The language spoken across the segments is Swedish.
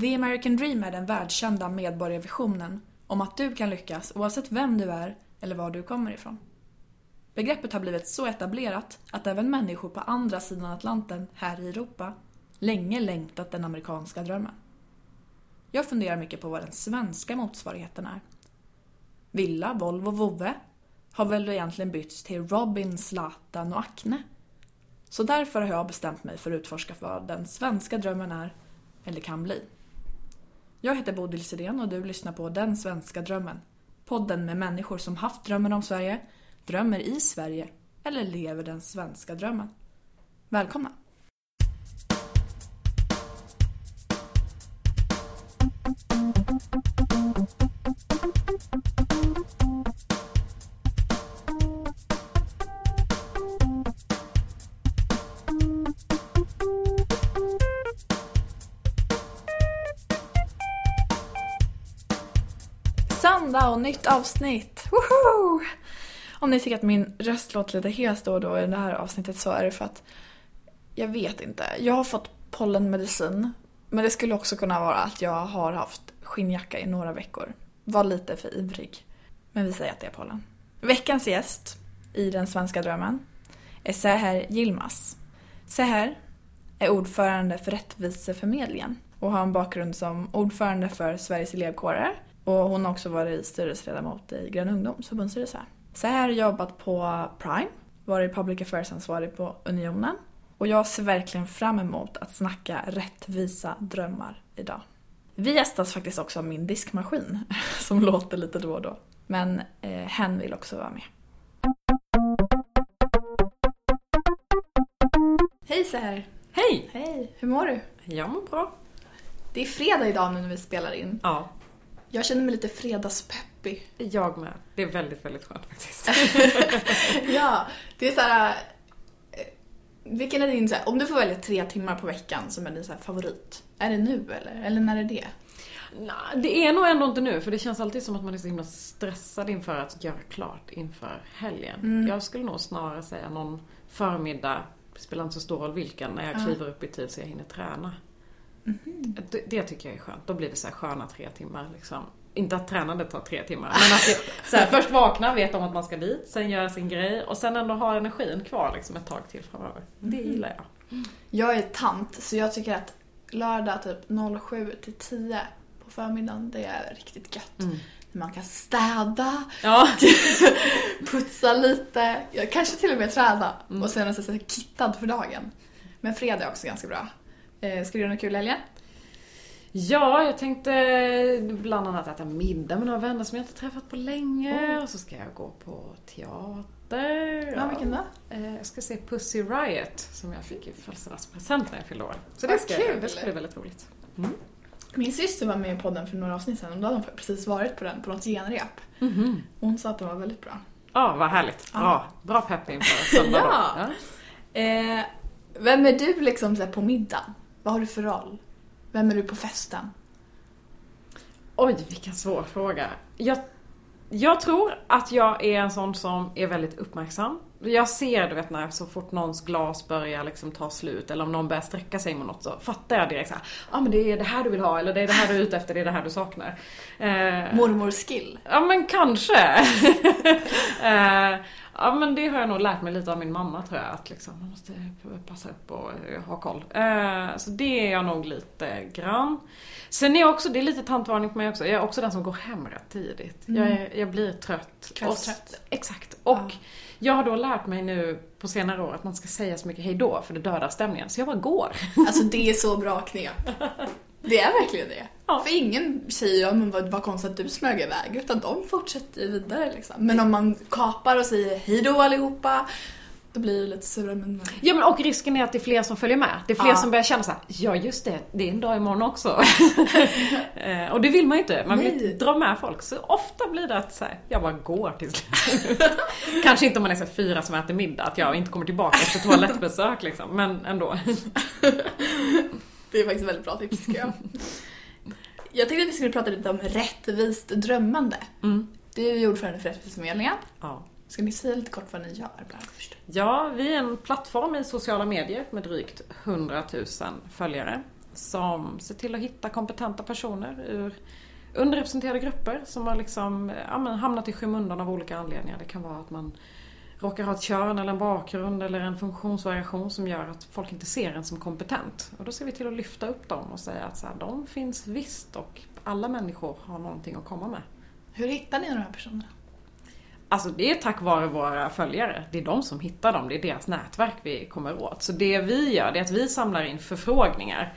The American Dream är den världskända medborgarvisionen om att du kan lyckas oavsett vem du är eller var du kommer ifrån. Begreppet har blivit så etablerat att även människor på andra sidan Atlanten här i Europa länge längtat den amerikanska drömmen. Jag funderar mycket på vad den svenska motsvarigheten är. Villa, Volvo, Vove har väl egentligen bytts till Robin, Zlatan och Acne. Så därför har jag bestämt mig för att utforska vad den svenska drömmen är eller kan bli. Jag heter Bodil Sedén och du lyssnar på Den svenska drömmen. Podden med människor som haft drömmen om Sverige, drömmer i Sverige eller lever den svenska drömmen. Välkomna! Söndag och nytt avsnitt! Woho! Om ni tycker att min röst låter lite hes då i det här avsnittet så är det för att jag vet inte. Jag har fått pollenmedicin, men det skulle också kunna vara att jag har haft skinnjacka i några veckor. Var lite för ivrig. Men vi säger att det är pollen. Veckans gäst i Den svenska drömmen är Seher Yilmaz. Seher är ordförande för Rättviseförmedlingen och har en bakgrund som ordförande för Sveriges elevkårer. Och hon har också varit styrelseledamot i Grön Ungdomsförbundsstyrelsen. Seher har jobbat på Prime, varit public affairs-ansvarig på Unionen. Och jag ser verkligen fram emot att snacka rättvisa drömmar idag. Vi gästas faktiskt också av min diskmaskin som låter lite då och då. Men hen vill också vara med. Hej Seher! Hej! Hej! Hur mår du? Jag mår bra. Det är fredag idag nu när vi spelar in. Ja. Jag känner mig lite fredagspeppig. Jag med. Det är väldigt, väldigt skönt faktiskt. Ja, det är så här. Vilken är din, så här, om du får välja 3 timmar på veckan som är din så här favorit, är det nu eller när är det? Nej, det är nog ändå inte nu, för det känns alltid som att man är så himla stressad inför att göra klart inför helgen. Mm. Jag skulle nog snarare säga någon förmiddag, spelar inte så stor roll vilken, när jag kliver upp i tid så jag hinner träna. Mm. Det tycker jag är skönt. Då blir det så här sköna 3 timmar liksom. Inte att tränandet tar 3 timmar, men att det, så här, först vakna, vet om att man ska dit, sen göra sin grej och sen ändå ha energin kvar liksom, ett tag till framöver. Det gillar jag. Mm. Jag är tant, så jag tycker att lördag typ 07-10 på förmiddagen, det är riktigt gött. Mm. Man kan städa, ja. Putsa lite, jag kanske till och med träna och sen så här kittad för dagen. Men fredag är också ganska bra. Ska du göra något kul helgen? Ja, jag tänkte bland annat äta middag med några vänner som jag inte träffat på länge. Och så ska jag gå på teater. Ja, vilken då? Jag ska se Pussy Riot som jag fick i födelsedagspresent när jag fyllde år. Så det ska kul. Det ska bli väldigt roligt. Mm. Min syster var med i podden för några avsnitt sedan och då hade hon precis varit på den på något genrep. Mm-hmm. Hon sa att den var väldigt bra. Ja, vad härligt. Ja. Bra pepp inför söndag. Ja. Ja. Vem är du liksom så här på middag? Vad har du för roll? Vem är du på festen? Oj, vilken svår fråga. Jag tror att jag är en sån som är väldigt uppmärksam. Jag ser, du vet, när så fort någons glas börjar liksom ta slut eller om någon börjar sträcka sig mot något så fattar jag direkt så här, men det är det här du vill ha eller det är det här du är ute efter, det är det här du saknar. Mormorskill? Ja, men kanske. Ja, men det har jag nog lärt mig lite av min mamma, tror jag, att liksom, man måste passa upp och ha koll. Så det är jag nog lite grann. Sen är jag också, det är lite tantvarning på mig också, jag är också den som går hem rätt tidigt. Jag blir trött. Kvällstrött. Exakt. Och jag har då lärt mig nu på senare år att man ska säga så mycket hej då för det dödar stämningen. Så jag bara går. Alltså det är så bra knep. Det är verkligen det. Ja. För ingen säger men vad konstigt att du smög iväg, utan de fortsätter vidare liksom. Men om man kapar och säger hej då allihopa, då blir det lite surare. Men... Ja, men och risken är att det är fler som följer med. Det är fler som börjar känna så här, ja just det, det är en dag imorgon också. Och det vill man ju inte. Man vill inte dra med folk. Så ofta blir det att så här, jag bara går till slut. Kanske inte om man är så här, 4 som äter middag, att jag inte kommer tillbaka efter toalettbesök liksom. Men ändå. Det är faktiskt väldigt bra tips, tycker jag. Jag tänkte att vi skulle prata lite om rättvist drömmande. Mm. Du är ju ordförande för Rättviseförmedlingen. Ja. Ska ni säga lite kort vad ni gör bland först? Ja, vi är en plattform i sociala medier med drygt 100 000 följare. som ser till att hitta kompetenta personer ur underrepresenterade grupper som har liksom, hamnat i skymundan av olika anledningar. Det kan vara att man råkar ha ett kön eller en bakgrund eller en funktionsvariation som gör att folk inte ser en som kompetent. Och då ser vi till att lyfta upp dem och säga att så här, de finns visst och alla människor har någonting att komma med. Hur hittar ni de här personerna? Alltså det är tack vare våra följare. Det är de som hittar dem, det är deras nätverk vi kommer åt. Så det vi gör det är att vi samlar in förfrågningar.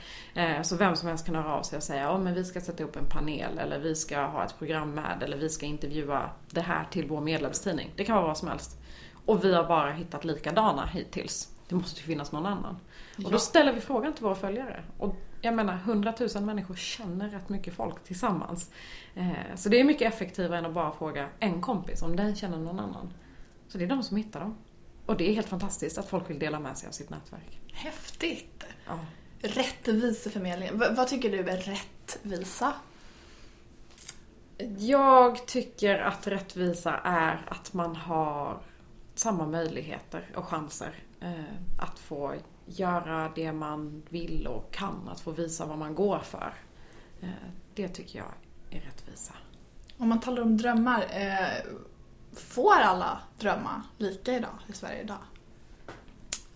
Så vem som helst kan höra av sig och säga men vi ska sätta upp en panel eller vi ska ha ett program med eller vi ska intervjua det här till vår medlemstidning. Det kan vara vad som helst. Och vi har bara hittat likadana hittills. Det måste ju finnas någon annan. Ja. Och då ställer vi frågan till våra följare. Och jag menar, 100 000 människor känner rätt mycket folk tillsammans. Så det är mycket effektivare än att bara fråga en kompis om den känner någon annan. Så det är de som hittar dem. Och det är helt fantastiskt att folk vill dela med sig av sitt nätverk. Häftigt! Ja. Rättviseförmedlingen. Vad tycker du är rättvisa? Jag tycker att rättvisa är att man har samma möjligheter och chanser att få göra det man vill och kan, att få visa vad man går för. Det tycker jag är rättvisa. Om man talar om drömmar, får alla drömma lika idag i Sverige idag?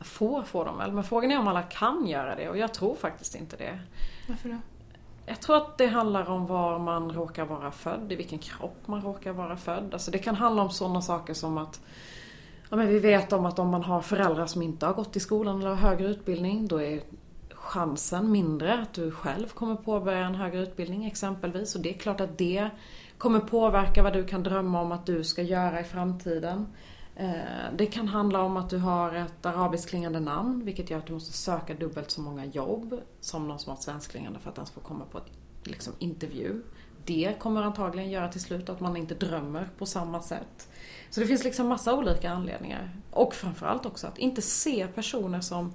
Får de väl, men frågan är om alla kan göra det och jag tror faktiskt inte det. Varför då? Jag tror att det handlar om var man råkar vara född, i vilken kropp man råkar vara född. Alltså det kan handla om sådana saker som att men vi vet om att om man har föräldrar som inte har gått i skolan eller har högre utbildning, då är chansen mindre att du själv kommer påbörja en högre utbildning exempelvis. Och det är klart att det kommer påverka vad du kan drömma om att du ska göra i framtiden. Det kan handla om att du har ett arabiskt klingande namn, vilket gör att du måste söka dubbelt så många jobb som någon som har ett svenskklingande för att ens få komma på liksom, intervju. Det kommer antagligen göra till slut att man inte drömmer på samma sätt. Så det finns liksom massa olika anledningar. Och framförallt också att inte se personer som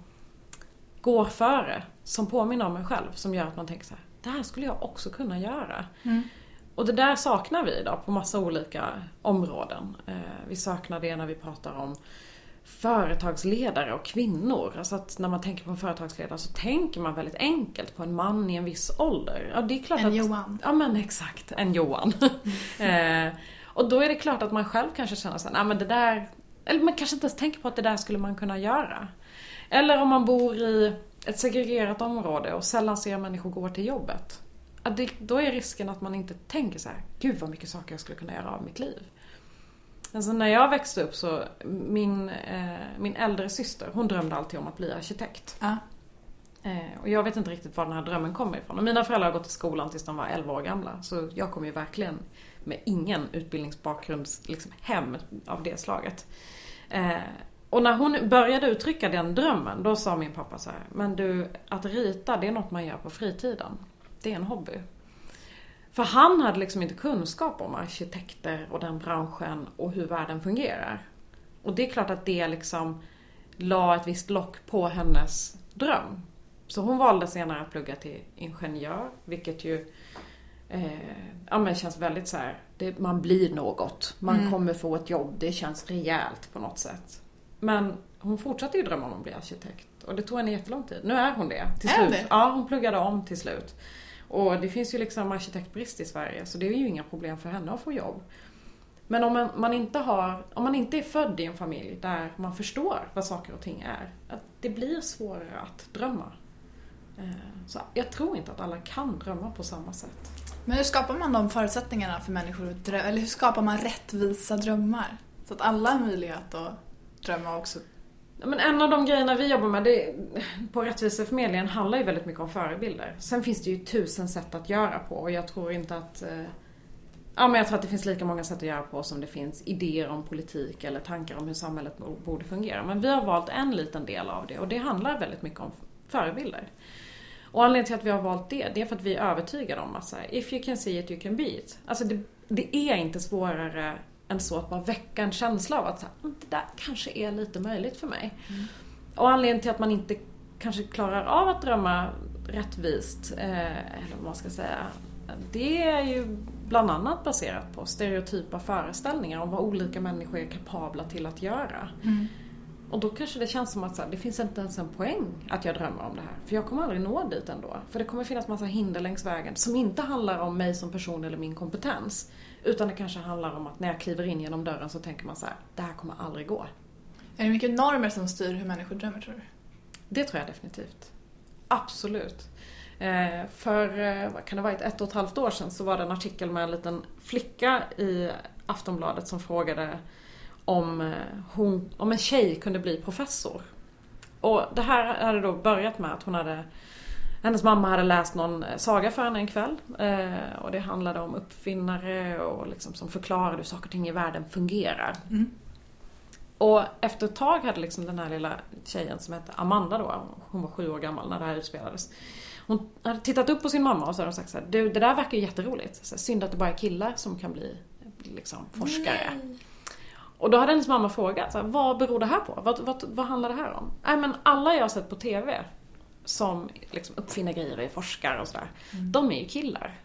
går före, som påminner om en själv, som gör att man tänker så här, det här skulle jag också kunna göra. Mm. Och det där saknar vi idag på massa olika områden. Vi saknar det när vi pratar om företagsledare och kvinnor. Alltså att när man tänker på en företagsledare så tänker man väldigt enkelt på en man i en viss ålder. Ja, det är klart en att, Johan. Ja men exakt, en Johan. Och då är det klart att man själv kanske känner så här, men det där, eller man kanske inte ens tänker på att det där skulle man kunna göra. Eller om man bor i ett segregerat område och sällan ser människor gå till jobbet. Då är risken att man inte tänker så här, gud vad mycket saker jag skulle kunna göra av mitt liv. Alltså när jag växte upp så min äldre syster, hon drömde alltid om att bli arkitekt. Ja. Och jag vet inte riktigt var den här drömmen kommer ifrån. Och mina föräldrar har gått i skolan tills de var 11 år gamla. Så jag kom ju verkligen med ingen utbildningsbakgrund liksom, hem av det slaget. Och när hon började uttrycka den drömmen, då sa min pappa så här, men du, att rita det är något man gör på fritiden. Det är en hobby. För han hade liksom inte kunskap om arkitekter och den branschen och hur världen fungerar. Och det är klart att det liksom la ett visst lock på hennes dröm. Så hon valde senare att plugga till ingenjör, vilket ju känns väldigt så här, det, man blir något. Man kommer få ett jobb, det känns rejält på något sätt. Men hon fortsatte ju drömma om att bli arkitekt och det tog henne jättelång tid. Nu är hon det till slut. Det? Ja, hon pluggade om till slut. Och det finns ju liksom arkitektbrist i Sverige, så det är ju inga problem för henne att få jobb. Men om man inte har, om man inte är född i en familj där man förstår vad saker och ting är, att det blir svårare att drömma. Så jag tror inte att alla kan drömma på samma sätt. Men hur skapar man de förutsättningarna för människor att drömma? Eller hur skapar man rättvisa drömmar? Så att alla har möjlighet att drömma också. Men en av de grejerna vi jobbar med det, på Rättviseförmedlingen handlar ju väldigt mycket om förebilder. Sen finns det ju 1000 sätt att göra på och jag tror inte att jag tror att det finns lika många sätt att göra på som det finns idéer om politik eller tankar om hur samhället borde fungera. Men vi har valt en liten del av det och det handlar väldigt mycket om förebilder. Och anledningen till att vi har valt det är för att vi är övertygade om att så här, if you can see it, you can be it. Alltså det är inte svårare än så att bara väcka en känsla av att så här, det där kanske är lite möjligt för mig. Mm. Och anledningen till att man inte kanske klarar av att drömma rättvist, eller vad man ska säga, det är ju bland annat baserat på stereotypa föreställningar om vad olika människor är kapabla till att göra. Mm. Och då kanske det känns som att så här, det finns inte ens en poäng att jag drömmer om det här. För jag kommer aldrig nå dit ändå. För det kommer finnas massa hinder längs vägen som inte handlar om mig som person eller min kompetens. Utan det kanske handlar om att när jag kliver in genom dörren så tänker man så här, det här kommer aldrig gå. Är det mycket normer som styr hur människor drömmer, tror du? Det tror jag definitivt. Absolut. För kan det ha varit 1,5 år sedan så var det en artikel med en liten flicka i Aftonbladet som frågade om en tjej kunde bli professor. Och det här hade då börjat med att hennes mamma hade läst någon saga för henne en kväll. Och det handlade om uppfinnare och liksom som förklarade hur saker och ting i världen fungerar. Mm. Och efter ett tag hade liksom den här lilla tjejen som hette Amanda då, hon var 7 år gammal när det här utspelades. Hon hade tittat upp på sin mamma och så hade hon sagt så här, du, det där verkar ju jätteroligt. Så här, synd att det bara är killar som kan bli liksom, forskare. Nej. Och då hade hennes mamma frågat, så här, vad beror det här på? Vad handlar det här om? Nej, men alla jag har sett på tv som liksom uppfinner grejer och är forskare och sådär, de är ju killar.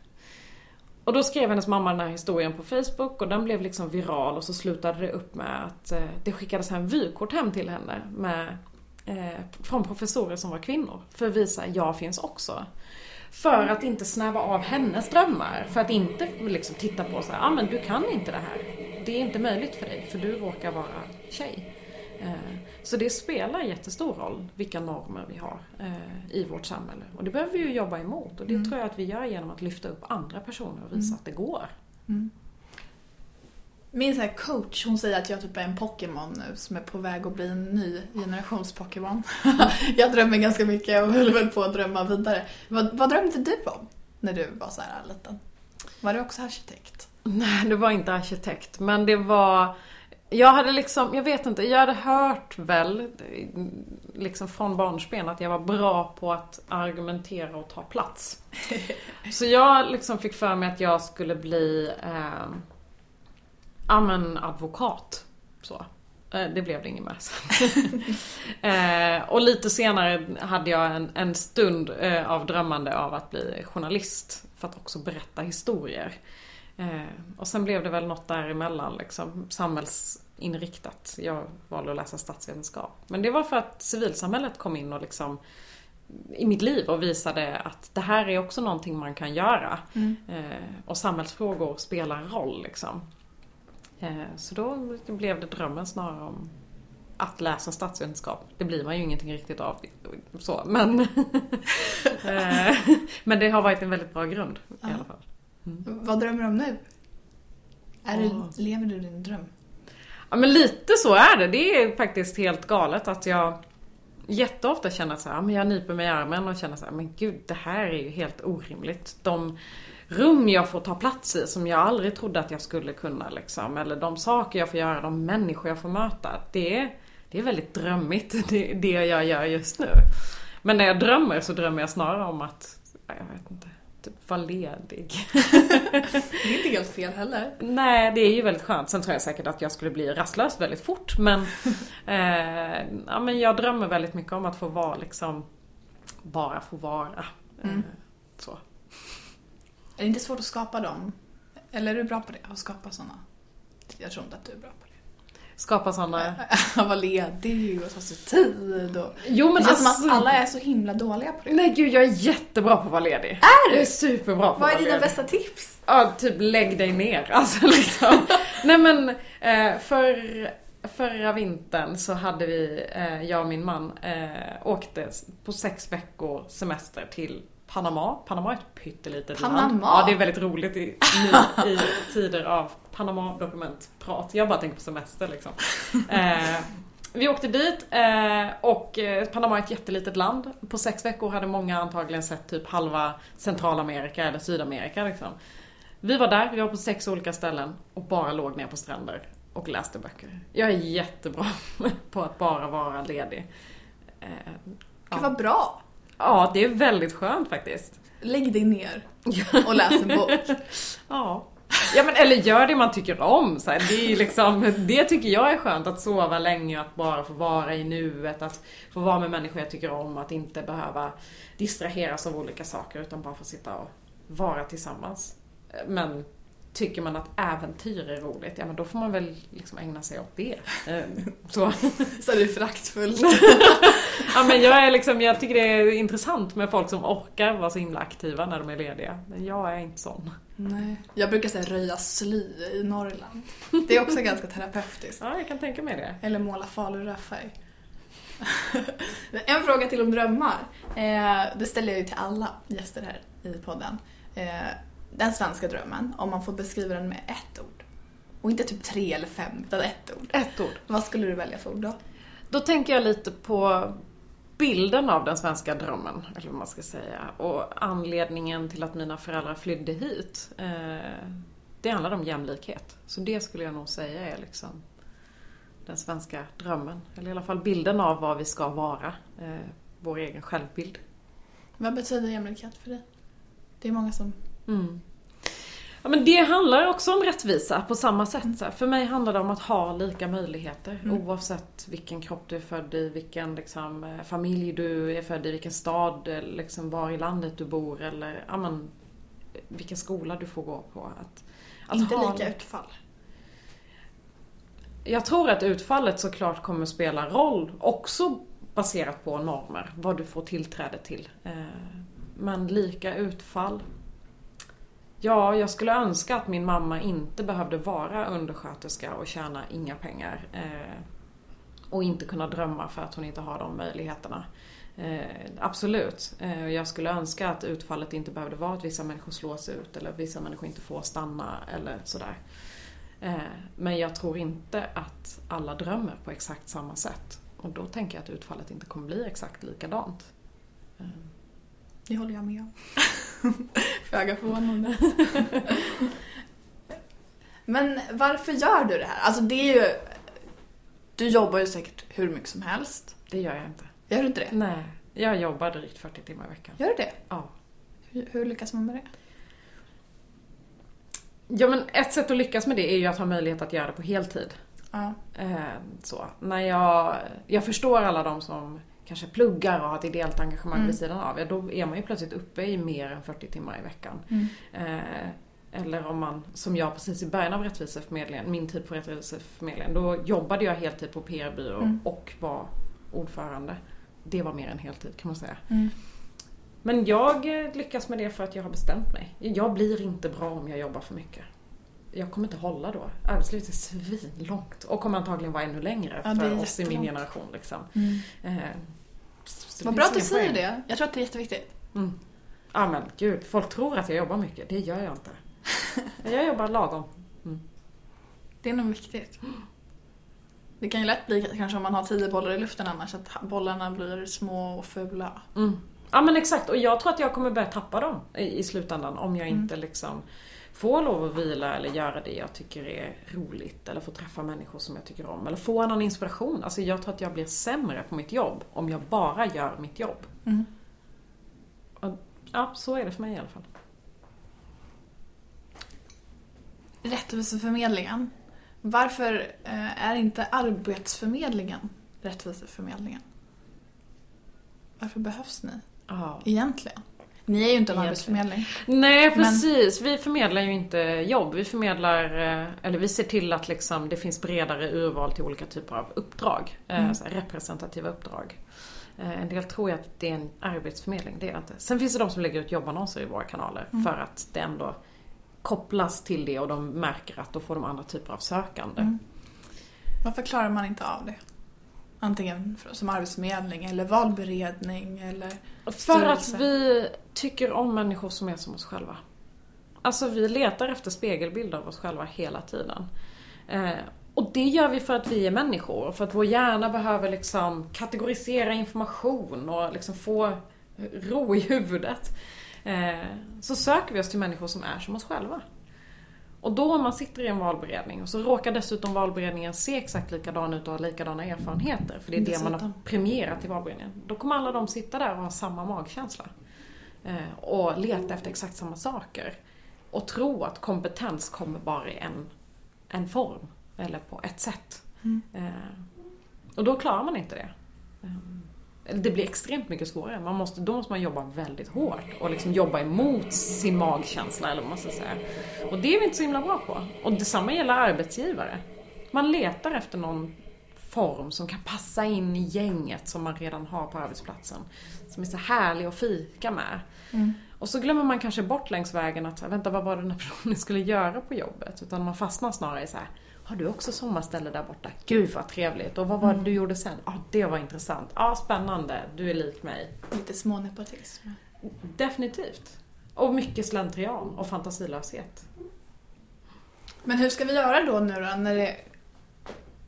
Och då skrev hennes mamma den här historien på Facebook och den blev liksom viral och så slutade det upp med att det skickades en vykort hem till henne med, från professorer som var kvinnor för att visa att jag finns också. För att inte snäva av hennes drömmar, för att inte liksom titta på så här, ah, men du kan inte det här. Det är inte möjligt för dig för du råkar vara tjej. Så det spelar jättestor roll vilka normer vi har i vårt samhälle. Och det behöver vi ju jobba emot. Och det tror jag att vi gör genom att lyfta upp andra personer och visa att det går. Mm. Min så här coach, hon säger att jag typ är en Pokémon nu som är på väg att bli en ny generations Pokémon. Jag drömmer ganska mycket och håller väl på att drömma vidare. Vad drömde du om när du var så här liten? Var du också arkitekt? Nej, det var inte arkitekt. Men det var... Jag hade liksom, jag vet inte, jag hade hört väl liksom från barnsben att jag var bra på att argumentera och ta plats. Så jag liksom fick för mig att jag skulle bli advokat. Så. Det blev det inget med sen. Och lite senare hade jag en stund av drömmande av att bli journalist för att också berätta historier. Och sen blev det väl något däremellan liksom, samhällsinriktat. Jag valde att läsa statsvetenskap. Men det var för att civilsamhället kom in och liksom, i mitt liv och visade att det här är också någonting man kan göra. Och samhällsfrågor spelar roll liksom. Så då blev det drömmen snarare om att läsa statsvetenskap. Det blir man ju ingenting riktigt av så, men, men det har varit en väldigt bra grund i alla fall. Mm. Vad drömmer du om nu? Lever du din dröm? Ja, men lite så är det. Det är faktiskt helt galet att jag jätteofta känner så här, men jag nyper mig i armen och känner så här, men gud, det här är ju helt orimligt. De rum jag får ta plats i som jag aldrig trodde att jag skulle kunna liksom, eller de saker jag får göra, de människor jag får möta, det är väldigt drömmigt det jag gör just nu. Men när jag drömmer så drömmer jag snarare om att, jag vet inte, var ledig. Det är inte helt fel heller. Nej, det är ju väldigt skönt. Sen tror jag säkert att jag skulle bli rastlös väldigt fort. Men, men jag drömmer väldigt mycket om att få vara liksom, bara få vara. Så. Är det inte svårt att skapa dem? Eller är du bra på det? Att skapa sådana? Jag tror inte att du är bra på det. Skapa sådana... Vara ledig och ta sig tid. Och... Jo, men alltså... alla är så himla dåliga på det. Nej gud, jag är jättebra på att vara ledig. Är du? Jag är superbra på att vara ledig. Vad är dina bästa tips? Ja, typ lägg dig ner. Alltså, liksom. Nej men, förra vintern så hade vi, jag och min man, åkte på 6 veckor semester till Panama. Panama är ett pyttelitet land. Ja, det är väldigt roligt i tider av Panama-dokumentprat. Jag bara tänker på semester liksom. Vi åkte dit och Panama är ett jättelitet land. På 6 veckor hade många antagligen sett typ halva Centralamerika eller Sydamerika liksom. Vi var där, vi var på 6 olika ställen och bara låg ner på stränder och läste böcker. Jag är jättebra på att bara vara ledig. Det var bra. Ja, det är väldigt skönt faktiskt. Lägg dig ner och läs en bok. Ja, men, eller gör det man tycker om. Så här. Det är liksom, det tycker jag är skönt, att sova länge, att bara få vara i nuet, att få vara med människor jag tycker om, att inte behöva distraheras av olika saker utan bara få sitta och vara tillsammans. Men tycker man att äventyr är roligt, ja men då får man väl liksom ägna sig åt det. Så det är fraktfullt. Ja men jag tycker det är intressant med folk som orkar vara så himla aktiva när de är lediga. Men jag är inte sån. Nej. Jag brukar säga röja sly i Norrland. Det är också ganska terapeutiskt. Ja, jag kan tänka mig det. Eller måla falurödfärg. En fråga till om drömmar. Det ställer jag ju till alla gäster här i podden. Den svenska drömmen, om man får beskriva den med ett ord. Och inte typ 3 eller 5, utan ett ord. Ett ord. Vad skulle du välja för ord då? Då tänker jag lite på bilden av den svenska drömmen, eller vad man ska säga. Och anledningen till att mina föräldrar flydde hit, det handlar om jämlikhet. Så det skulle jag nog säga är liksom den svenska drömmen. Eller i alla fall bilden av vad vi ska vara. Vår egen självbild. Vad betyder jämlikhet för dig? Det är många som... Ja, men det handlar också om rättvisa på samma sätt. Så här. För mig handlar det om att ha lika möjligheter oavsett vilken kropp du är född i, vilken liksom, familj du är född i, vilken stad, liksom, var i landet du bor eller ja, men, vilken skola du får gå på. Att inte ha lika utfall. Jag tror att utfallet såklart kommer spela roll också baserat på normer, vad du får tillträde till. Men lika utfall. Ja, jag skulle önska att min mamma inte behövde vara undersköterska och tjäna inga pengar. Och inte kunna drömma för att hon inte har de möjligheterna. Absolut. Jag skulle önska att utfallet inte behövde vara att vissa människor slås ut eller vissa människor inte får stanna eller sådär. Men jag tror inte att alla drömmer på exakt samma sätt. Och då tänker jag att utfallet inte kommer bli exakt likadant. Det håller jag med om. Föga förvånande. Men varför gör du det här? Alltså det är ju... Du jobbar ju säkert hur mycket som helst. Det gör jag inte. Gör du inte det? Nej, jag jobbar drygt 40 timmar i veckan. Gör du det? Ja. Hur lyckas man med det? Ja men ett sätt att lyckas med det är ju att ha möjlighet att göra det på heltid. Ja. Så. När jag förstår alla de som... kanske pluggar och har ett ideellt engagemang vid sidan av. Ja, då är man ju plötsligt uppe i mer än 40 timmar i veckan. Eller om man, som jag precis i början av Rättviseförmedlingen, min tid på Rättviseförmedlingen, då jobbade jag heltid på PR-byrå och var ordförande. Det var mer än heltid kan man säga. Men jag lyckas med det för att jag har bestämt mig. Jag blir inte bra om jag jobbar för mycket. Jag kommer inte hålla då. Arbetslivet är svinlångt. Och kommer antagligen vara ännu längre för oss i min generation. Liksom. Vad bra att du säger det. Jag tror att det är jätteviktigt. Ja men gud, folk tror att jag jobbar mycket. Det gör jag inte. Jag jobbar lagom. Det är nog viktigt. Det kan ju lätt bli kanske om man har 10 bollar i luften annars. Att bollarna blir små och fula. Ja men exakt. Och jag tror att jag kommer börja tappa dem i slutändan. Om jag inte liksom... få lov att vila eller göra det jag tycker är roligt. Eller få träffa människor som jag tycker om. Eller få annan inspiration. Alltså jag tror att jag blir sämre på mitt jobb. Om jag bara gör mitt jobb. Och, ja, så är det för mig i alla fall. Rättviseförmedlingen. Varför är inte arbetsförmedlingen rättviseförmedlingen? Varför behövs ni egentligen? Ni är ju inte en arbetsförmedling. Nej, precis. Men... vi förmedlar ju inte jobb. Vi förmedlar, eller vi ser till att liksom det finns bredare urval till olika typer av uppdrag. Så här representativa uppdrag. En del tror jag att det är en arbetsförmedling. Det är det inte. Sen finns det de som lägger ut jobbannonser i våra kanaler. För att det ändå kopplas till det. Och de märker att då får de andra typer av sökande. Varför klarar man inte av det? Antingen som arbetsförmedling eller valberedning eller styrelse. För att vi tycker om människor som är som oss själva. Alltså vi letar efter spegelbilder av oss själva hela tiden. Och det gör vi för att vi är människor. För att vår hjärna behöver liksom kategorisera information och liksom få ro i huvudet. Så söker vi oss till människor som är som oss själva. Och då om man sitter i en valberedning och så råkar dessutom valberedningen se exakt likadan ut och ha likadana erfarenheter. För det är det man har premierat i valberedningen. Då kommer alla de sitta där och ha samma magkänsla. Och leta efter exakt samma saker. Och tro att kompetens kommer bara i en form. Eller på ett sätt. Och då klarar man inte det. det blir extremt mycket svårare. Då måste man jobba väldigt hårt och liksom jobba emot sin magkänsla eller vad man ska säga. Och det är vi inte så himla bra på. Och detsamma gäller arbetsgivare. Man letar efter någon form som kan passa in i gänget som man redan har på arbetsplatsen. Som är så härlig att fika med. Mm. Och så glömmer man kanske bort längs vägen att vänta, vad var det den här personen skulle göra på jobbet? Utan man fastnar snarare i så här, har du också sommarställe där borta? Gud vad trevligt. Och vad var det du gjorde sen? Ja, det var intressant. Ja, spännande. Du är lik mig. Lite smånepotism. Definitivt. Och mycket slentrian och fantasilöshet. Men hur ska vi göra då när det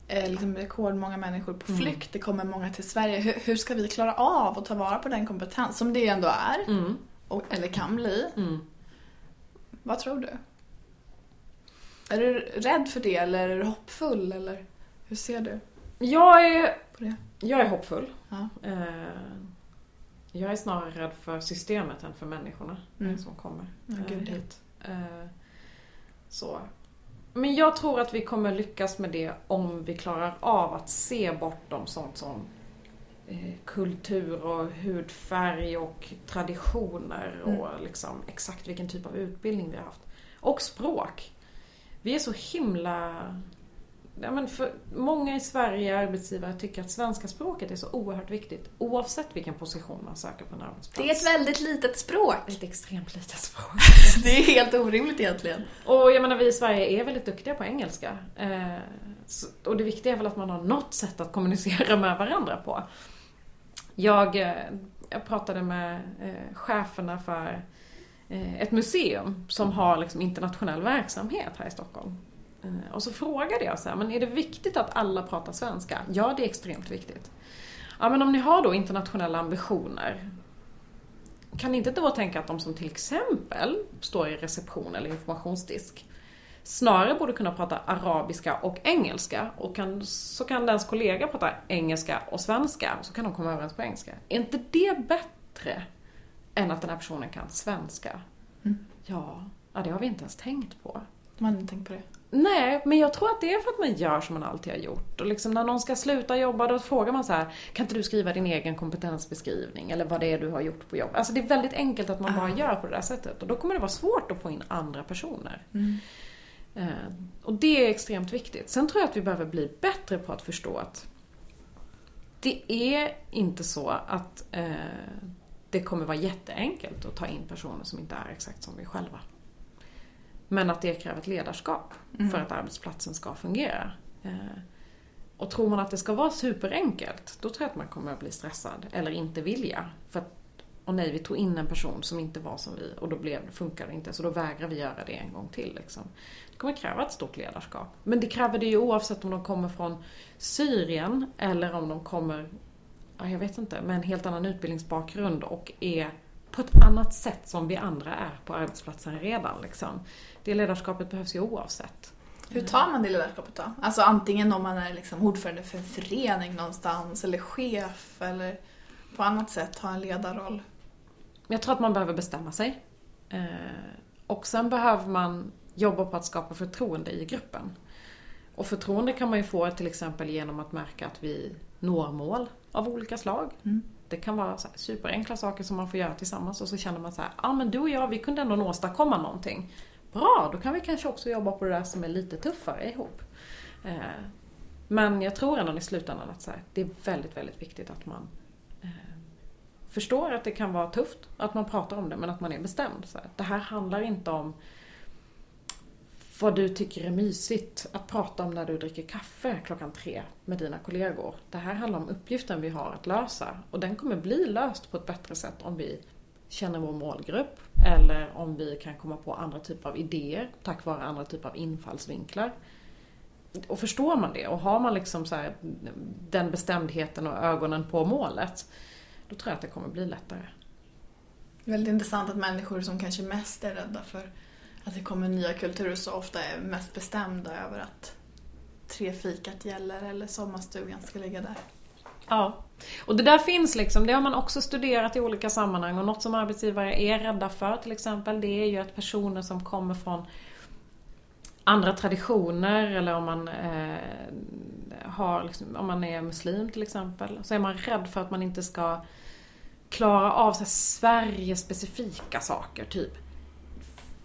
är liksom rekordmånga människor på flykt? Det kommer många till Sverige. Hur ska vi klara av att ta vara på den kompetens som det ändå är? Mm. Eller kan bli. Mm. Vad tror du? Är du rädd för det eller är du hoppfull? Eller hur ser du? Jag är hoppfull. Ja. Jag är snarare rädd för systemet än för människorna som kommer hit. Så. Men jag tror att vi kommer lyckas med det om vi klarar av att se bortom sånt som kultur och hudfärg och traditioner och liksom exakt vilken typ av utbildning vi har haft. Och språk. Vi är så himla... Ja, men för många i Sverige, arbetsgivare, tycker att svenska språket är så oerhört viktigt oavsett vilken position man söker på en arbetsplats. Det är ett väldigt litet språk. Det är ett extremt litet språk. Det är helt orimligt egentligen. Och jag menar, vi i Sverige är väldigt duktiga på engelska. Och det viktiga är väl att man har något sätt att kommunicera med varandra på. Jag pratade med cheferna för ett museum som har liksom internationell verksamhet här i Stockholm. Och så frågade jag så här, men är det viktigt att alla pratar svenska? Ja, det är extremt viktigt. Ja, men om ni har då internationella ambitioner, kan ni inte då tänka att de som till exempel står i reception eller informationsdisk snarare borde kunna prata arabiska och engelska, och så kan dens kollega prata engelska och svenska, och så kan de komma överens på engelska. Är inte det bättre än att den här personen kan svenska? Mm. Ja, det har vi inte ens tänkt på. Man har inte tänkt på det. Nej, men jag tror att det är för att man gör som man alltid har gjort. Och liksom när någon ska sluta jobba, då frågar man så här, kan inte du skriva din egen kompetensbeskrivning? Eller vad det är du har gjort på jobb? Alltså det är väldigt enkelt att man bara gör på det där sättet. Och då kommer det vara svårt att få in andra personer. Mm. Och det är extremt viktigt. Sen tror jag att vi behöver bli bättre på att förstå att det är inte så att det kommer vara jätteenkelt att ta in personer som inte är exakt som vi själva. Men att det kräver ett ledarskap för att arbetsplatsen ska fungera. Och tror man att det ska vara superenkelt, då tror jag att man kommer att bli stressad eller inte vilja. För att, och nej, vi tog in en person som inte var som vi, och då funkar det inte, så då vägrar vi göra det en gång till. Liksom. Det kommer kräva ett stort ledarskap. Men det kräver det ju oavsett om de kommer från Syrien eller om de kommer, jag vet inte, med en helt annan utbildningsbakgrund och är på ett annat sätt som vi andra är på arbetsplatsen redan. Liksom. Det ledarskapet behövs ju oavsett. Hur tar man det ledarskapet då? Alltså antingen om man är liksom ordförande för en förening någonstans eller chef eller på annat sätt har en ledarroll. Jag tror att man behöver bestämma sig. Och sen behöver man jobba på att skapa förtroende i gruppen. Och förtroende kan man ju få till exempel genom att märka att vi når mål av olika slag. Mm. Det kan vara så här superenkla saker som man får göra tillsammans. Och så känner man så här, men du och jag, vi kunde ändå åstadkomma någonting. Bra, då kan vi kanske också jobba på det där som är lite tuffare ihop. Men jag tror ändå i slutändan att så här, det är väldigt, väldigt viktigt att man förstår att det kan vara tufft. Att man pratar om det, men att man är bestämd. Så här, det här handlar inte om vad du tycker är mysigt att prata om när du dricker kaffe 3:00 med dina kollegor. Det här handlar om uppgiften vi har att lösa. Och den kommer bli löst på ett bättre sätt om vi känner vår målgrupp. Eller om vi kan komma på andra typer av idéer tack vare andra typer av infallsvinklar. Och förstår man det och har man liksom så här, den bestämdheten och ögonen på målet, då tror jag att det kommer bli lättare. Det är väldigt intressant att människor som kanske mest är rädda för att det kommer nya kulturer så ofta är mest bestämda över att 3 fikat gäller eller sommarstugan ska ligga där. Ja, och det där finns liksom, det har man också studerat i olika sammanhang, och något som arbetsgivare är rädda för till exempel, det är ju att personer som kommer från andra traditioner eller om man har, liksom, om man är muslim till exempel, så är man rädd för att man inte ska klara av så här Sverige-specifika saker, typ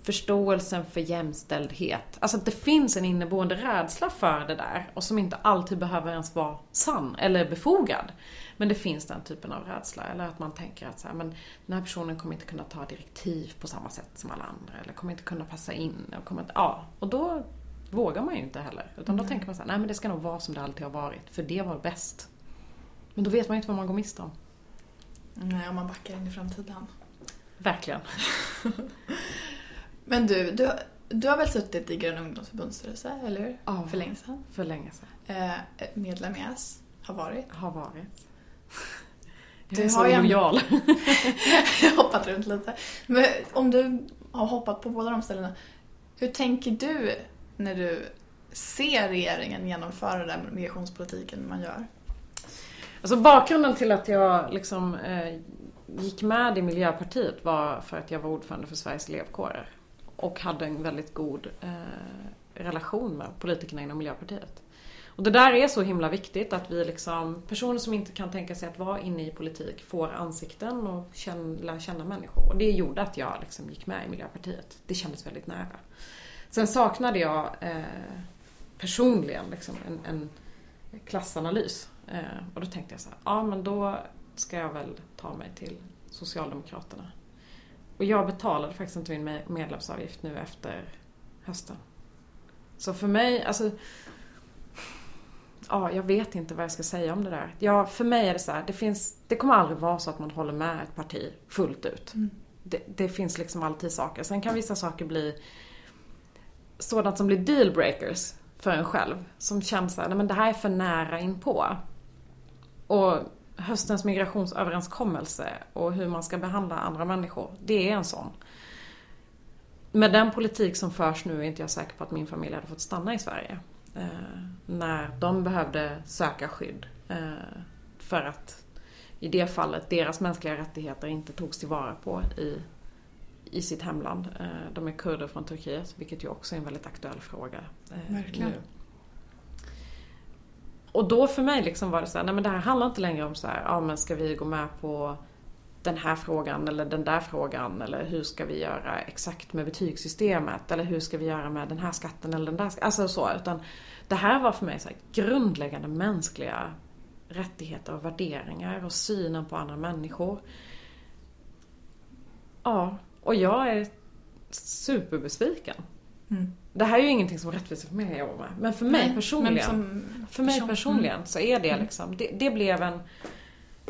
förståelsen för jämställdhet. Alltså att det finns en inneboende rädsla för det där, och som inte alltid behöver ens vara sann eller befogad. Men det finns den typen av rädsla. Eller att man tänker att så här, men den här personen kommer inte kunna ta direktiv på samma sätt som alla andra. Eller kommer inte kunna passa in. Eller kommer inte, ja. Och då vågar man ju inte heller. Utan då tänker man så här, nej men det ska nog vara som det alltid har varit. För det var bäst. Men då vet man ju inte vad man går miste om. Nej, om man backar in i framtiden. Verkligen. Men du har väl suttit i Grön Ungdomsförbundsstyrelse, eller hur? Ja, för länge sedan. För länge sedan. Medlem i S har varit. Har varit. Du är så lojal. Jag har hoppat runt lite. Men om du har hoppat på båda de ställena, hur tänker du när du ser regeringen genomföra den där migrationspolitiken man gör? Alltså bakgrunden till att jag liksom gick med i Miljöpartiet var för att jag var ordförande för Sveriges elevkårer och hade en väldigt god relation med politikerna inom Miljöpartiet. Och det där är så himla viktigt, att vi liksom, personer som inte kan tänka sig att vara inne i politik får ansikten och lära känna människor. Och det gjorde att jag liksom gick med i Miljöpartiet. Det kändes väldigt nära. Sen saknade jag personligen liksom en klassanalys. Och då tänkte jag så här, ja men då ska jag väl ta mig till Socialdemokraterna. Och jag betalade faktiskt inte min medlemsavgift nu efter hösten. Så för mig, alltså, ja, jag vet inte vad jag ska säga om det där. Ja, för mig är det så här, det kommer aldrig vara så att man håller med ett parti fullt ut. Mm. Det finns liksom alltid saker. Sen kan vissa saker bli sådant som blir dealbreakers för en själv. Som känns så här, nej men det här är för nära inpå. Och höstens migrationsöverenskommelse och hur man ska behandla andra människor, det är en sån. Med den politik som förs nu är inte jag säker på att min familj hade fått stanna i Sverige. När de behövde söka skydd. För att i det fallet deras mänskliga rättigheter inte togs tillvara på i sitt hemland. De är kurder från Turkiet, vilket ju också är en väldigt aktuell fråga. Verkligen. Nu. Och då för mig liksom var det så här, nej men det här handlar inte längre om så här, ja men ska vi gå med på den här frågan eller den där frågan, eller hur ska vi göra exakt med betygssystemet, eller hur ska vi göra med den här skatten eller den där skatten, alltså så, utan det här var för mig så här grundläggande mänskliga rättigheter och värderingar och synen på andra människor. Ja, och jag är superbesviken. Mm. Det här är ju ingenting som Rättviseförmedlingen jobbar med. Men för mig personligen så är det liksom, det blev en,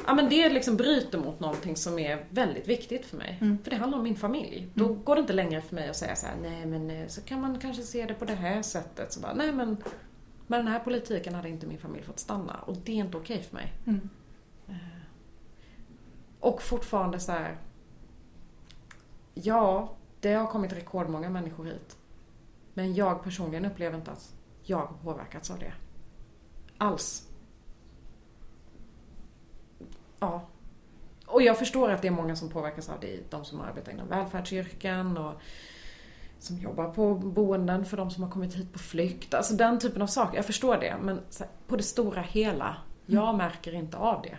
ja men det liksom bryter mot någonting som är väldigt viktigt för mig. Mm. För det handlar om min familj. Mm. Då går det inte längre för mig att säga så här, nej men så kan man kanske se det på det här sättet. Så bara, nej men med den här politiken hade inte min familj fått stanna. Och det är inte okej för mig. Mm. Och fortfarande så här, ja, det har kommit rekordmånga människor hit. Men jag personligen upplever inte att jag har påverkats av det. Alls. Ja. Och jag förstår att det är många som påverkas av det. De som arbetar inom välfärdsyrken och som jobbar på boenden för de som har kommit hit på flykt. Alltså den typen av saker. Jag förstår det. Men på det stora hela, jag märker inte av det.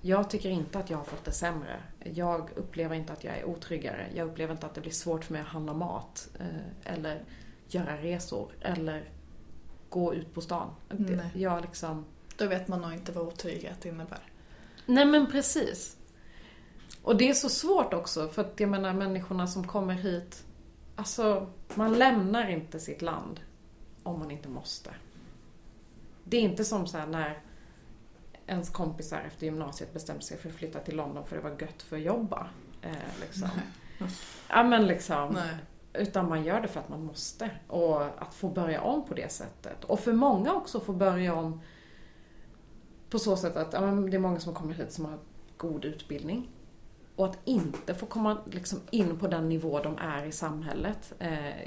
Jag tycker inte att jag har fått det sämre. Jag upplever inte att jag är otryggare. Jag upplever inte att det blir svårt för mig att handla mat. Eller göra resor. Eller gå ut på stan. Jag liksom... Då vet man nog inte vad otrygghet innebär. Nej men precis. Och det är så svårt också. För att jag menar, människorna som kommer hit. Alltså man lämnar inte sitt land. Om man inte måste. Det är inte som så här när... ens kompisar efter gymnasiet bestämde sig för att flytta till London för det var gött för att jobba. Liksom. Ja, men liksom. Nej. Utan man gör det för att man måste. Och att få börja om på det sättet. Och för många också få börja om på så sätt att ja, men det är många som kommer hit som har god utbildning. Och att inte få komma liksom in på den nivå de är i samhället.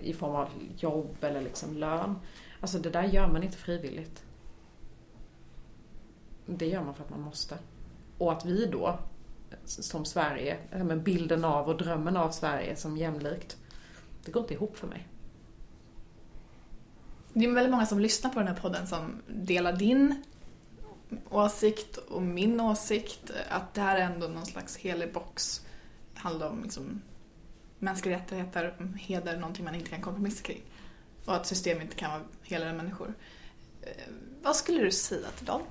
I form av jobb eller liksom lön. Alltså det där gör man inte frivilligt. Det gör man för att man måste. Och att vi då, som Sverige, med bilden av och drömmen av Sverige som jämlikt, det går inte ihop för mig. Det är väldigt många som lyssnar på den här podden som delar din åsikt och min åsikt. Att det här är ändå någon slags helig box. Det handlar om liksom mänskliga rättigheter, heder, någonting man inte kan kompromissa kring. Och att systemet inte kan vara helare människor. Vad skulle du säga till dem?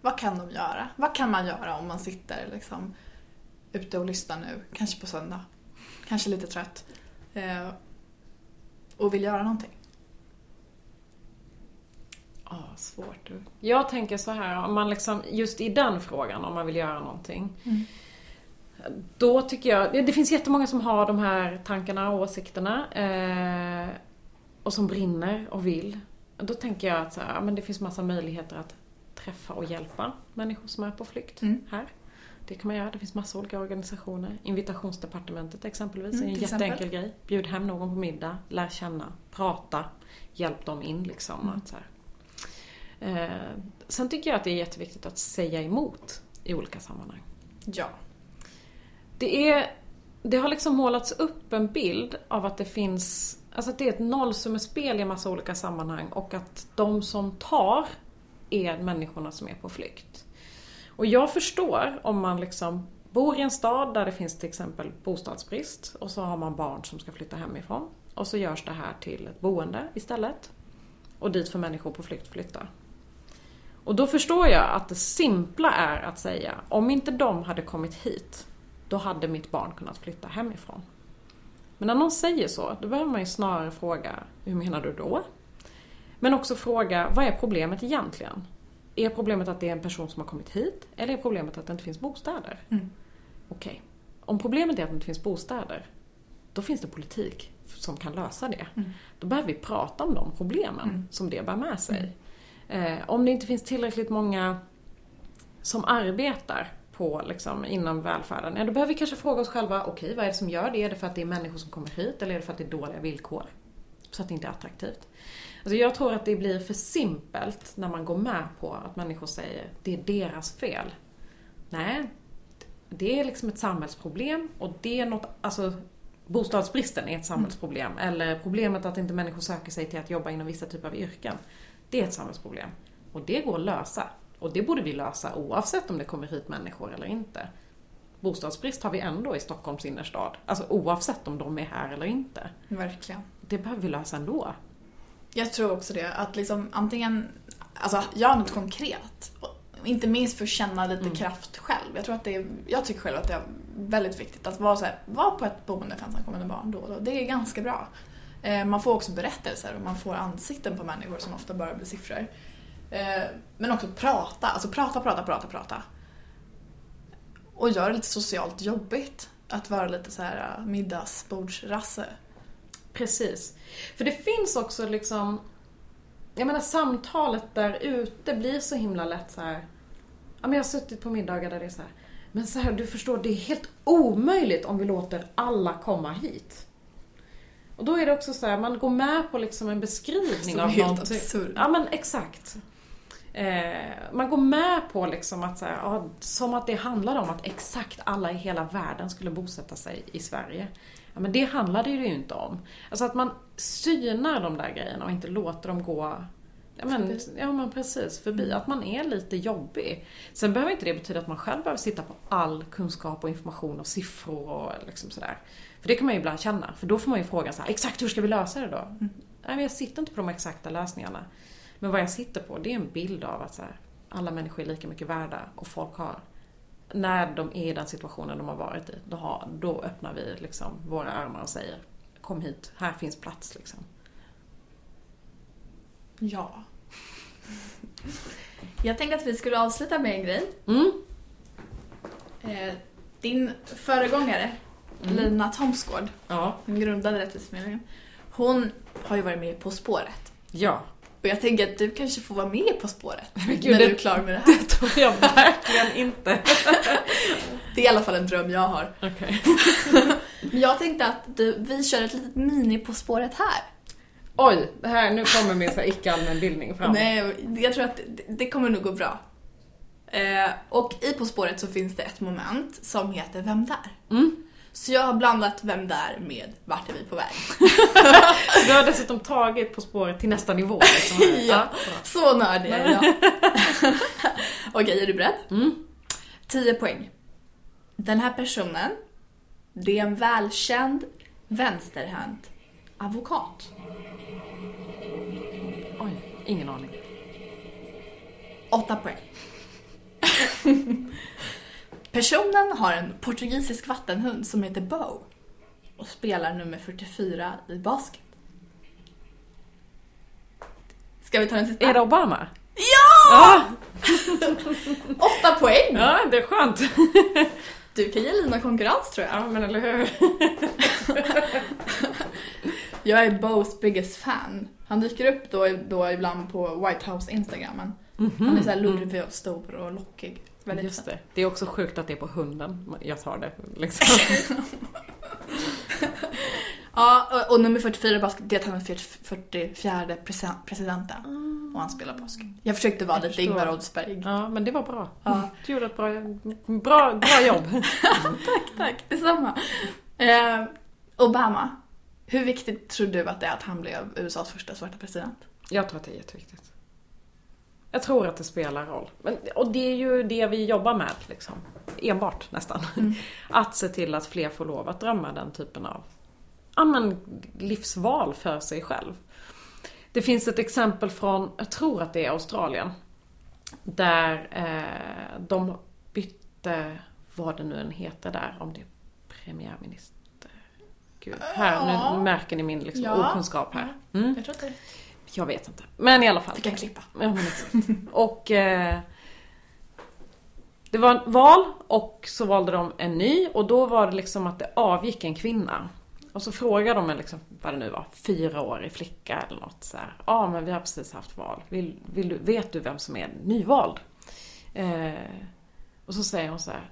Vad kan de göra? Vad kan man göra om man sitter liksom ute och lyssnar nu? Kanske på söndag. Kanske lite trött. Och vill göra någonting. Svårt. Jag tänker så här, om man liksom, just i den frågan, om man vill göra någonting. Mm. Då tycker jag, det finns jättemånga som har de här tankarna och åsikterna. Och som brinner och vill. Då tänker jag att så här, men det finns massa möjligheter att träffa och hjälpa människor som är på flykt här. Det kan man göra, det finns massa olika organisationer. Invitationsdepartementet exempelvis är en jätteenkel grej. Bjud hem någon på middag, lär känna, prata, hjälp dem in liksom. Så här. Sen tycker jag att det är jätteviktigt att säga emot i olika sammanhang. Ja. Det har liksom målats upp en bild av att det finns, alltså att det är ett nollsummespel i massa olika sammanhang och att de som tar är människorna som är på flykt. Och jag förstår om man liksom bor i en stad där det finns till exempel bostadsbrist och så har man barn som ska flytta hemifrån och så görs det här till ett boende istället och dit för människor på flykt flytta. Och då förstår jag att det simpla är att säga, om inte de hade kommit hit, då hade mitt barn kunnat flytta hemifrån. Men när någon säger så, då behöver man ju snarare fråga, hur menar du då? Men också fråga, vad är problemet egentligen? Är problemet att det är en person som har kommit hit? Eller är problemet att det inte finns bostäder? Mm. Okej. Om problemet är att det inte finns bostäder, då finns det politik som kan lösa det. Mm. Då behöver vi prata om de problemen som det bär med sig. Om det inte finns tillräckligt många som arbetar på, liksom, inom välfärden, ja, då behöver vi kanske fråga oss själva, vad är det som gör det? Är det för att det är människor som kommer hit? Eller är det för att det är dåliga villkor? Så att det inte är attraktivt. Alltså jag tror att det blir för simpelt när man går med på att människor säger att det är deras fel. Nej, det är liksom ett samhällsproblem och det är något, alltså bostadsbristen är ett samhällsproblem eller problemet att inte människor söker sig till att jobba inom vissa typer av yrken. Det är ett samhällsproblem och det går att lösa och det borde vi lösa oavsett om det kommer hit människor eller inte. Bostadsbrist har vi ändå i Stockholms innerstad, alltså oavsett om de är här eller inte. Verkligen. Det behöver vi lösa ändå. Jag tror också det, att liksom antingen alltså göra något konkret, inte minst för att känna lite kraft själv. Jag tror att jag tycker själv att det är väldigt viktigt att vara så här, vara på ett boende för ensamkommande barn då och då. Det är ganska bra. Man får också berättelser och man får ansikten på människor som ofta bara blir siffror. Men också prata, alltså prata. Och göra det lite socialt jobbigt att vara lite så här middagsbordsrasse. Precis. För det finns också liksom, jag menar samtalet där ute blir så himla lätt så här. Ja, men jag har suttit på middagar där det är så här, men så här, du förstår, det är helt omöjligt om vi låter alla komma hit. Och då är det också så här, man går med på liksom en beskrivning som av helt absurd. Ja, men exakt. Man går med på liksom att så här, ja, som att det handlar om att exakt alla i hela världen skulle bosätta sig i Sverige. Ja, men det handlade ju inte om. Alltså att man synar de där grejerna och inte låter dem gå precis förbi. Att man är lite jobbig. Sen behöver inte det betyda att man själv behöver sitta på all kunskap och information och siffror och liksom sådär. För det kan man ju ibland känna. För då får man ju frågan så här, exakt hur ska vi lösa det då? Nej, men jag sitter inte på de exakta lösningarna. Men vad jag sitter på, det är en bild av att så här, alla människor är lika mycket värda och folk har, när de är i den situationen de har varit i, då öppnar vi liksom våra armar och säger, kom hit, här finns plats liksom. Ja. Jag tänkte att vi skulle avsluta med en grej. Din föregångare, Lina Thomsgård, hon grundade Rättviseförmedlingen. Hon har ju varit med På spåret. Ja. Och jag tänker att du kanske får vara med På spåret. Men gud, när du är klar med det här. Det tror jag verkligen inte. Det är i alla fall en dröm jag har. Okej. Men jag tänkte att vi kör ett litet mini På spåret här. Oj, det här, nu kommer min så här icke-allmänbildning fram. Nej, jag tror att det kommer nog gå bra. Och i På spåret så finns det ett moment som heter Vem där? Så jag har blandat vem där med vart är vi på väg. Du har dessutom tagit På spåret till nästa nivå. Ja, så nördig är jag. Okej, är du beredd? 10 poäng. Den här personen, det är en välkänd vänsterhänt advokat. Oj, ingen aning. 8 poäng. Personen har en portugisisk vattenhund som heter Beau och spelar nummer 44 i basket. Ska vi ta den sista? Är det Obama? Ja! 8 poäng! Ja, det är skönt. Du kan ge Lina konkurrens, tror jag. Ja, men eller hur? Jag är Beaus biggest fan. Han dyker upp då ibland på White House Instagramen. Mm-hmm. Han är så här lurvig och stor och lockig. Väldigt. Just det. Det är också sjukt att det är på hunden. Jag tar det liksom. Ja, och nummer 44 basket, det är att han är 44 presidenten. Och han spelar basket. Jag försökte vara lite Ingvar Oldsberg. Ja, men det var bra. Ja. Du gjorde ett bra jobb. Tack. Detsamma. Obama. Hur viktigt tror du att det är att han blev USAs första svarta president? Jag tror att det är jätteviktigt. Jag tror att det spelar roll. Och det är ju det vi jobbar med liksom. Enbart nästan. Mm. Att se till att fler får lov att drömma den typen av livsval för sig själv. Det finns ett exempel från, jag tror att det är Australien. Där de bytte, vad det nu än heter där, om det är premiärminister. Gud, här, nu märker ni min liksom, okunskap här. Mm. Jag tror att det är. Jag vet inte. Men i alla fall. Fick jag klippa. Ja, men exakt. Och det var en val och så valde de en ny. Och då var det liksom att det avgick en kvinna. Och så frågade de en liksom, vad det nu var, 4-årig flicka eller något så här. Ja, men vi har precis haft val. Vet du vem som är nyvald? Och så säger hon så här.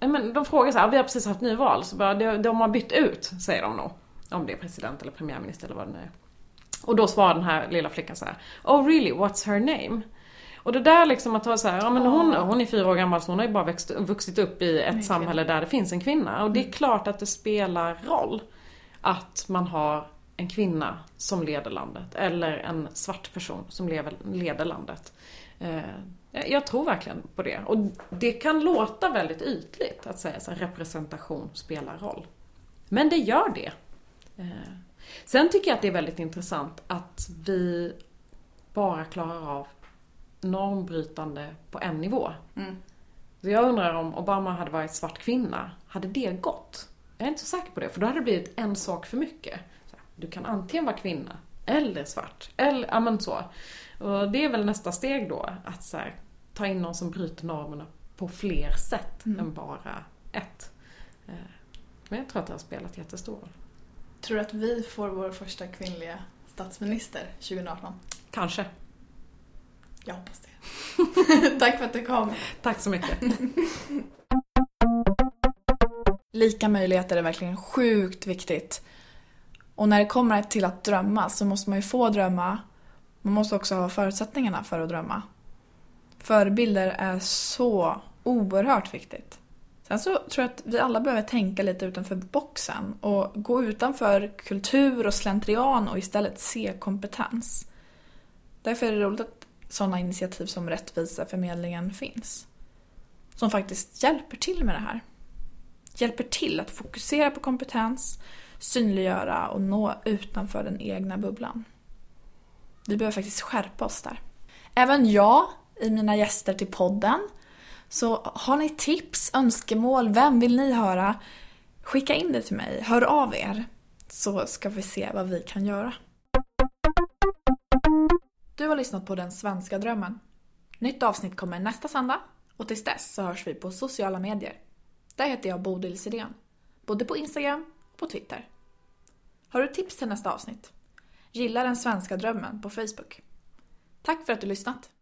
Men de frågar så här, vi har precis haft nyval. Så bara, de har bytt ut, säger de nog. Om det är president eller premiärminister eller vad det nu är. Och då svarar den här lilla flickan så här: "Oh really, what's her name?" Och det där liksom att ta så här, ja men hon är 4 år gammal så hon har ju bara vuxit upp i ett samhälle där det finns en kvinna. Och det är klart att det spelar roll att man har en kvinna som leder landet. Eller en svart person som leder landet. Jag tror verkligen på det. Och det kan låta väldigt ytligt att säga så här, representation spelar roll. Men det gör det. Sen tycker jag att det är väldigt intressant att vi bara klarar av normbrytande på en nivå. Mm. Så jag undrar om Obama hade varit svart kvinna, hade det gått? Jag är inte så säker på det, för då hade det blivit en sak för mycket. Så här, du kan antingen vara kvinna eller svart, eller ja, men så. Och det är väl nästa steg då, att så här, ta in någon som bryter normerna på fler sätt än bara ett. Men jag tror att det har spelat jättestor roll. Tror du att vi får vår första kvinnliga statsminister 2018? Kanske. Jag hoppas det. Tack för att du kom. Tack så mycket. Lika möjligheter är verkligen sjukt viktigt. Och när det kommer till att drömma så måste man ju få drömma. Man måste också ha förutsättningarna för att drömma. Förebilder är så oerhört viktigt. Sen så tror jag att vi alla behöver tänka lite utanför boxen och gå utanför kultur och slentrian och istället se kompetens. Därför är det roligt att sådana initiativ som Rättviseförmedlingen finns. Som faktiskt hjälper till med det här. Hjälper till att fokusera på kompetens, synliggöra och nå utanför den egna bubblan. Vi behöver faktiskt skärpa oss där. Även jag i mina gäster till podden. Så har ni tips, önskemål, vem vill ni höra? Skicka in det till mig, hör av er. Så ska vi se vad vi kan göra. Du har lyssnat på Den svenska drömmen. Nytt avsnitt kommer nästa söndag. Och tills dess så hörs vi på sociala medier. Där heter jag Bodil Sedén. Både på Instagram och på Twitter. Har du tips till nästa avsnitt? Gilla Den svenska drömmen på Facebook. Tack för att du lyssnat.